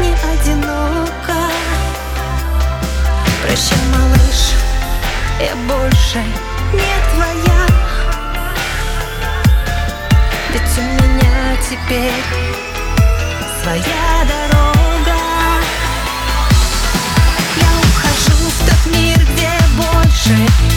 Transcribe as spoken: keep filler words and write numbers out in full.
не одиноко. Прощай, малыш, я больше не твоя, ведь у меня теперь своя дорога. Я ухожу в тот мир, где больше